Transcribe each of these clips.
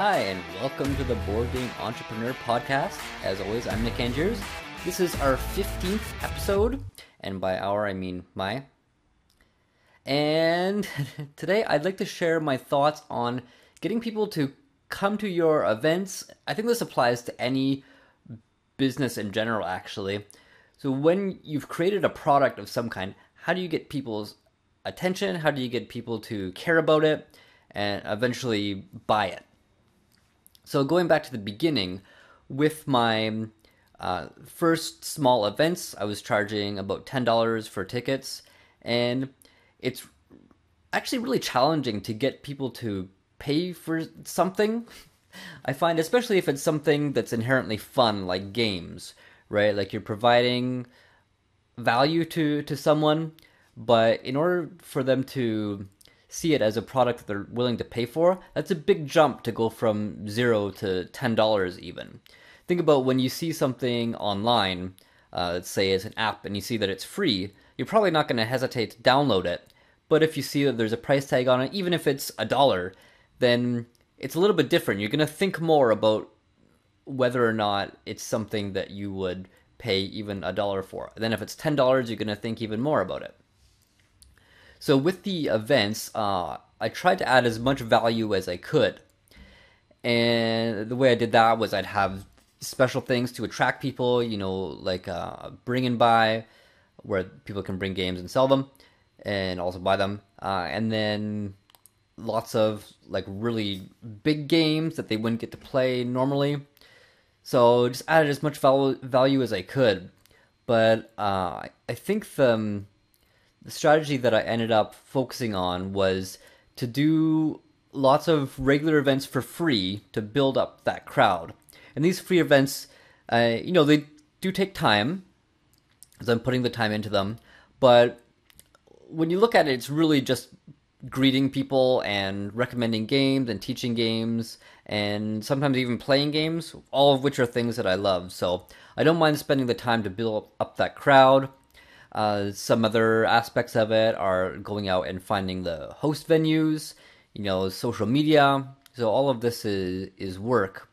Hi, and welcome to the Board Game Entrepreneur Podcast. As always, I'm Nick Angiers. This is our 15th episode, and by our, I mean my. And today I'd like to share my thoughts on getting people to come to your events. I think this applies to any business in general, actually. So when you've created a product of some kind, how do you get people's attention? How do you get people to care about it and eventually buy it? So going back to the beginning, with my first small events, I was charging about $10 for tickets, and it's actually really challenging to get people to pay for something. I find, especially if it's something that's inherently fun, like games, right? Like you're providing value to someone, but in order for them to see it as a product that they're willing to pay for, that's a big jump to go from $0 to $10 even. Think about when you see something online, let's say it's an app and you see that it's free, you're probably not going to hesitate to download it. But if you see that there's a price tag on it, even if it's $1, then it's a little bit different. You're going to think more about whether or not it's something that you would pay even $1 for. And then if it's $10, you're going to think even more about it. So with the events, I tried to add as much value as I could. And the way I did that was I'd have special things to attract people, you know, like bring and buy, where people can bring games and sell them and also buy them. And then lots of like really big games that they wouldn't get to play normally. So just added as much value as I could. But I think the strategy that I ended up focusing on was to do lots of regular events for free to build up that crowd. And these free events, you know, they do take time, because I'm putting the time into them. But when you look at it, it's really just greeting people and recommending games and teaching games and sometimes even playing games, all of which are things that I love. So I don't mind spending the time to build up that crowd. Some other aspects of it are going out and finding the host venues, you know, social media. So all of this is work.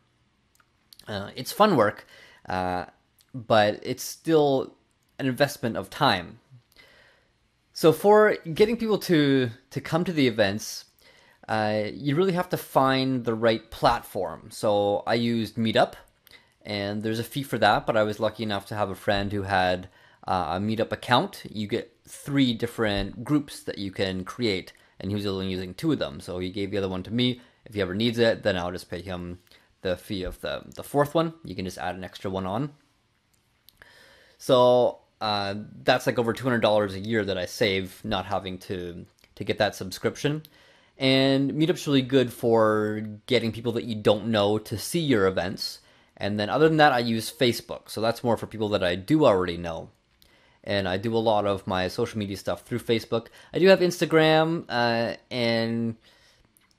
It's fun work, but it's still an investment of time. So for getting people to come to the events, you really have to find the right platform. So I used Meetup, and there's a fee for that, but I was lucky enough to have a friend who had a Meetup account. You get 3 different groups that you can create, and he was only using 2 of them, so he gave the other one to me. If he ever needs it, then I'll just pay him the fee of the 4th one. You can just add an extra one on. So that's like over $200 a year that I save not having to get that subscription. And Meetup's really good for getting people that you don't know to see your events. And then other than that, I use Facebook, so that's more for people that I do already know. And I do a lot of my social media stuff through Facebook. I do have Instagram and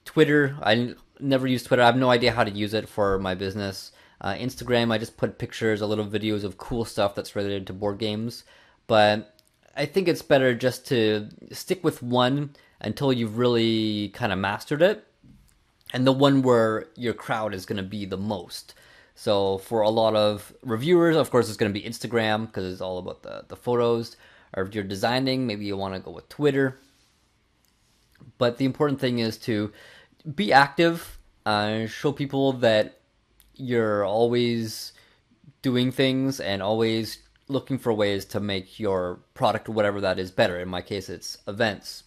Twitter. I never use Twitter. I have no idea how to use it for my business. Instagram, I just put pictures or little videos of cool stuff that's related to board games. But I think it's better just to stick with one until you've really kind of mastered it, and the one where your crowd is going to be the most. So for a lot of reviewers, of course, it's going to be Instagram because it's all about the photos. Or if you're designing, maybe you want to go with Twitter. But the important thing is to be active, show people that you're always doing things and always looking for ways to make your product, whatever that is, better. In my case, it's events.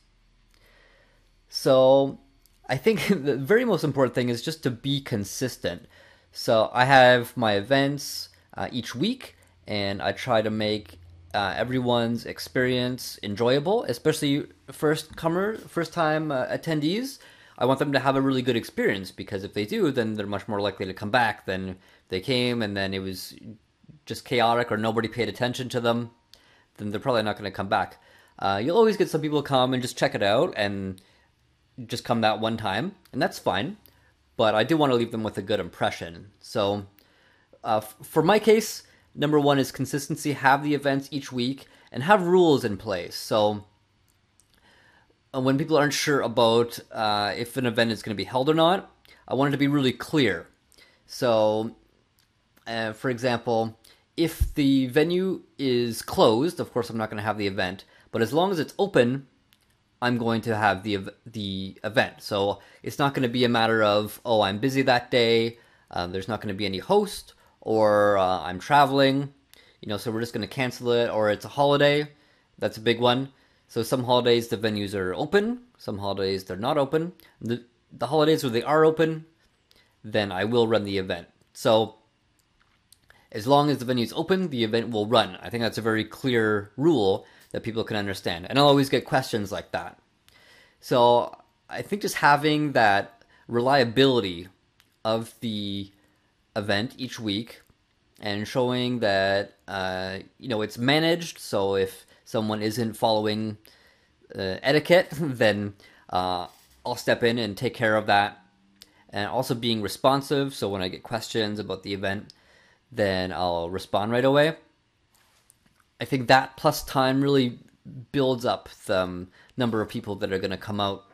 So I think the very most important thing is just to be consistent. So I have my events each week, and I try to make everyone's experience enjoyable, especially first-time attendees. I want them to have a really good experience, because if they do, then they're much more likely to come back than they came, and then it was just chaotic or nobody paid attention to them. Then they're probably not going to come back. You'll always get some people come and just check it out and just come that one time, and that's fine. But I do want to leave them with a good impression. So for my case, number one is consistency. Have the events each week and have rules in place. So when people aren't sure about if an event is going to be held or not, I want it to be really clear. So, for example, if the venue is closed, of course I'm not going to have the event, but as long as it's open, I'm going to have the event. So it's not going to be a matter of, oh, I'm busy that day, there's not going to be any host, or I'm traveling, you know, so we're just going to cancel it, or it's a holiday. That's a big one. So some holidays the venues are open, some holidays they're not open. The holidays where they are open, then I will run the event. So as long as the venue's open, the event will run. I think that's a very clear rule that people can understand. And I'll always get questions like that. So I think just having that reliability of the event each week and showing that, you know, it's managed. So if someone isn't following etiquette, then I'll step in and take care of that. And also being responsive. So when I get questions about the event, then I'll respond right away. I think that plus time really builds up the number of people that are going to come out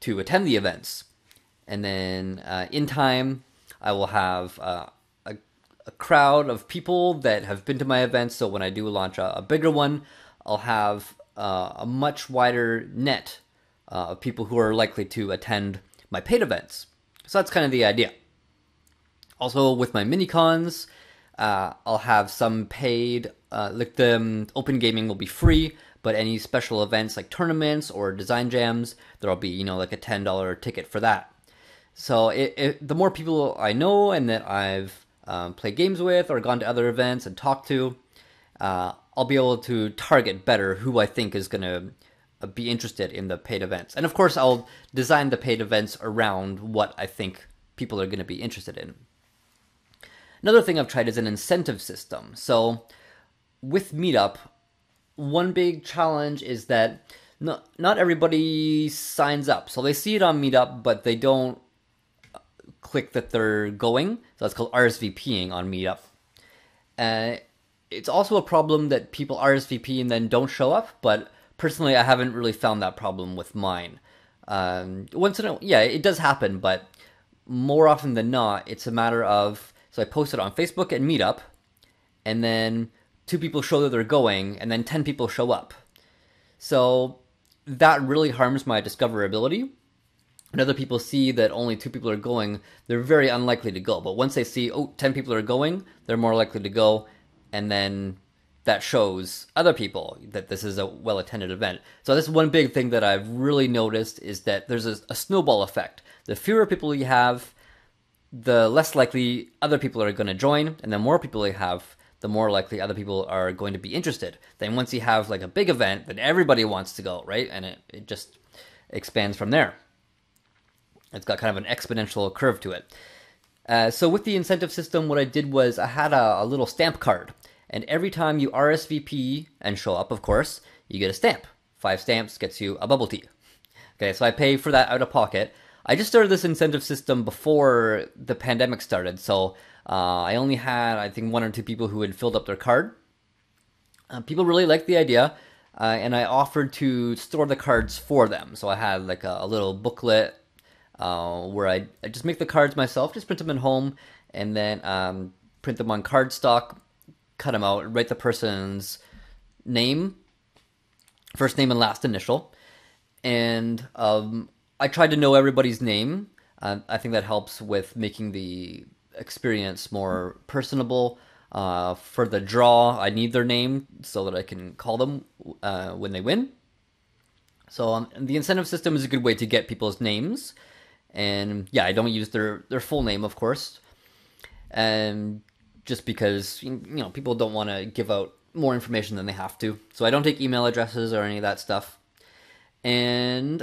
to attend the events. And then in time, I will have a crowd of people that have been to my events. So when I do launch a bigger one, I'll have a much wider net of people who are likely to attend my paid events. So that's kind of the idea. Also with my mini cons, I'll have some paid, like the open gaming will be free, but any special events like tournaments or design jams, there'll be, you know, like a $10 ticket for that. So the more people I know and that I've played games with or gone to other events and talked to, I'll be able to target better who I think is going to be interested in the paid events. And of course, I'll design the paid events around what I think people are going to be interested in. Another thing I've tried is an incentive system. So with Meetup, one big challenge is that not everybody signs up. So they see it on Meetup, but they don't click that they're going. So that's called RSVPing on Meetup. It's also a problem that people RSVP and then don't show up. But personally, I haven't really found that problem with mine. Once in a while, yeah, it does happen, but more often than not, it's a matter of, so I post it on Facebook and Meetup, and then 2 people show that they're going, and then 10 people show up. So that really harms my discoverability. When other people see that only 2 people are going, they're very unlikely to go. But once they see, oh, 10 people are going, they're more likely to go, and then that shows other people that this is a well-attended event. So this is one big thing that I've really noticed is that there's a snowball effect. The fewer people you have, the less likely other people are going to join, and the more people you have, the more likely other people are going to be interested. Then once you have like a big event, then everybody wants to go, right? And it just expands from there. It's got kind of an exponential curve to it. So with the incentive system, what I did was I had a little stamp card, and every time you RSVP and show up, of course, you get a stamp. 5 stamps gets you a bubble tea. Okay, so I pay for that out of pocket. I just started this incentive system before the pandemic started, so I only had, I think, 1 or 2 people who had filled up their card. People really liked the idea, and I offered to store the cards for them. So I had like a little booklet where I just make the cards myself, just print them at home, and then print them on cardstock, cut them out, write the person's name, first name and last initial, and I tried to know everybody's name. I think that helps with making the experience more personable. For the draw, I need their name so that I can call them when they win. So the incentive system is a good way to get people's names. And yeah, I don't use their full name, of course. And just because, you know, people don't want to give out more information than they have to. So I don't take email addresses or any of that stuff. And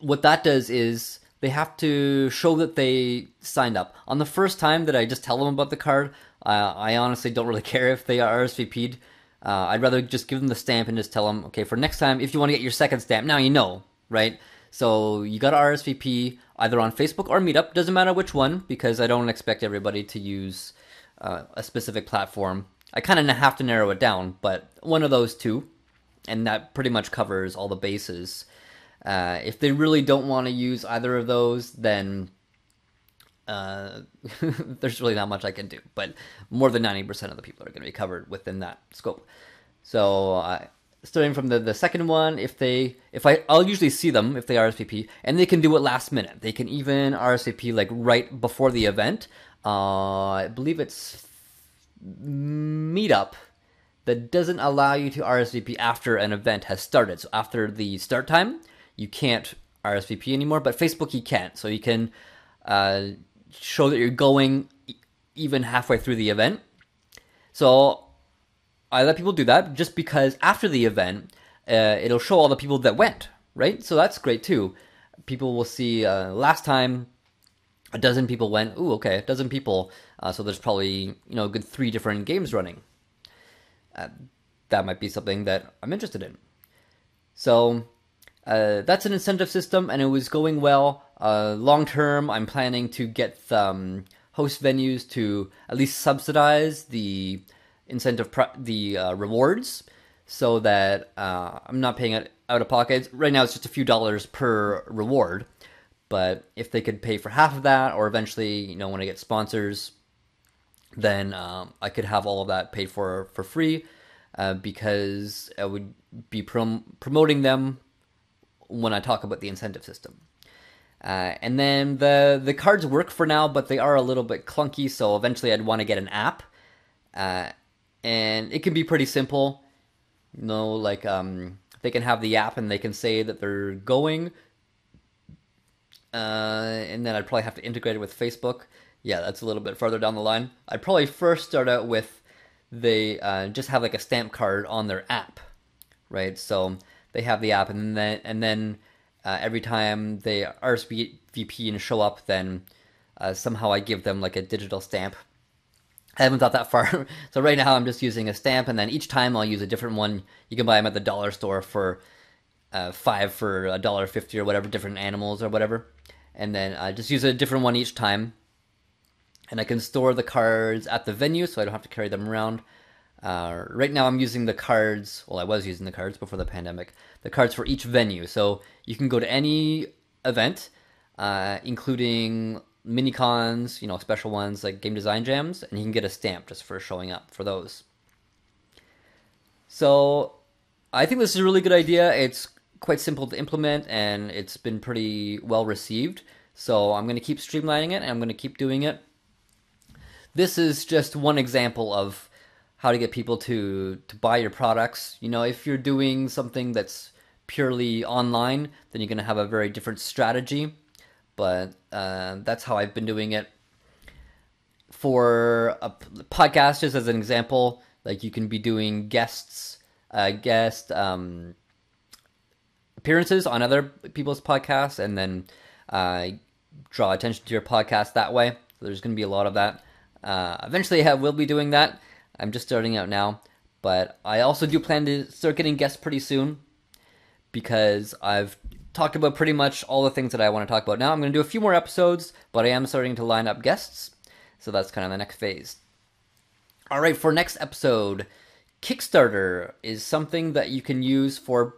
what that does is they have to show that they signed up. On the first time that I just tell them about the card, I honestly don't really care if they are RSVP'd. I'd rather just give them the stamp and just tell them, okay, for next time, if you want to get your second stamp, now you know, right? So you got to RSVP either on Facebook or Meetup. Doesn't matter which one, because I don't expect everybody to use a specific platform. I kind of have to narrow it down, but one of those two. And that pretty much covers all the bases. If they really don't want to use either of those, then there's really not much I can do. But more than 90% of the people are going to be covered within that scope. So starting from the second one, I'll usually see them if they RSVP, and they can do it last minute. They can even RSVP like right before the event. I believe it's Meetup that doesn't allow you to RSVP after an event has started. So after the start time, you can't RSVP anymore, but Facebook you can. So you can show that you're going even halfway through the event. So I let people do that just because after the event, it'll show all the people that went, right? So that's great too. People will see last time, 12 people went. Ooh, okay, 12 people. So there's probably a good 3 different games running. That might be something that I'm interested in. So that's an incentive system, and it was going well. Long term, I'm planning to get host venues to at least subsidize the rewards, so that I'm not paying it out of pocket. Right now, it's just a few dollars per reward, but if they could pay for half of that, or eventually, when I get sponsors, then I could have all of that paid for free, because I would be promoting them when I talk about the incentive system. And then the cards work for now, but they are a little bit clunky, so eventually I'd want to get an app. And it can be pretty simple, they can have the app and they can say that they're going, and then I'd probably have to integrate it with Facebook. Yeah, that's a little bit further down the line. I'd probably first start out with they just have like a stamp card on their app, right? So they have the app, and then every time they RSVP and show up, then somehow I give them like a digital stamp. I haven't thought that far. So right now I'm just using a stamp, and then each time I'll use a different one. You can buy them at the dollar store for 5 for $1.50 or whatever, different animals or whatever. And then I just use a different one each time. And I can store the cards at the venue, so I don't have to carry them around. Right now I'm using the cards, well, I was using the cards before the pandemic, the cards for each venue. So you can go to any event, including mini cons, special ones like game design jams, and you can get a stamp just for showing up for those. So I think this is a really good idea. It's quite simple to implement, and it's been pretty well received. So I'm going to keep streamlining it, and I'm going to keep doing it. This is just one example of how to get people to buy your products. If you're doing something that's purely online, then you're going to have a very different strategy. But that's how I've been doing it. For a podcast, just as an example, like you can be doing guest appearances on other people's podcasts, and then draw attention to your podcast that way. So there's going to be a lot of that. Eventually I will be doing that. I'm just starting out now. But I also do plan to start getting guests pretty soon, because I've talked about pretty much all the things that I want to talk about now. I'm going to do a few more episodes, but I am starting to line up guests. So that's kind of the next phase. All right, for next episode, Kickstarter is something that you can use for,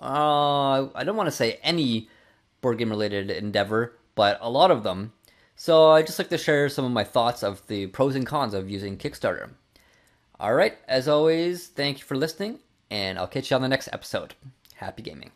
I don't want to say any board game related endeavor, but a lot of them. So I'd just like to share some of my thoughts of the pros and cons of using Kickstarter. All right, as always, thank you for listening, and I'll catch you on the next episode. Happy gaming.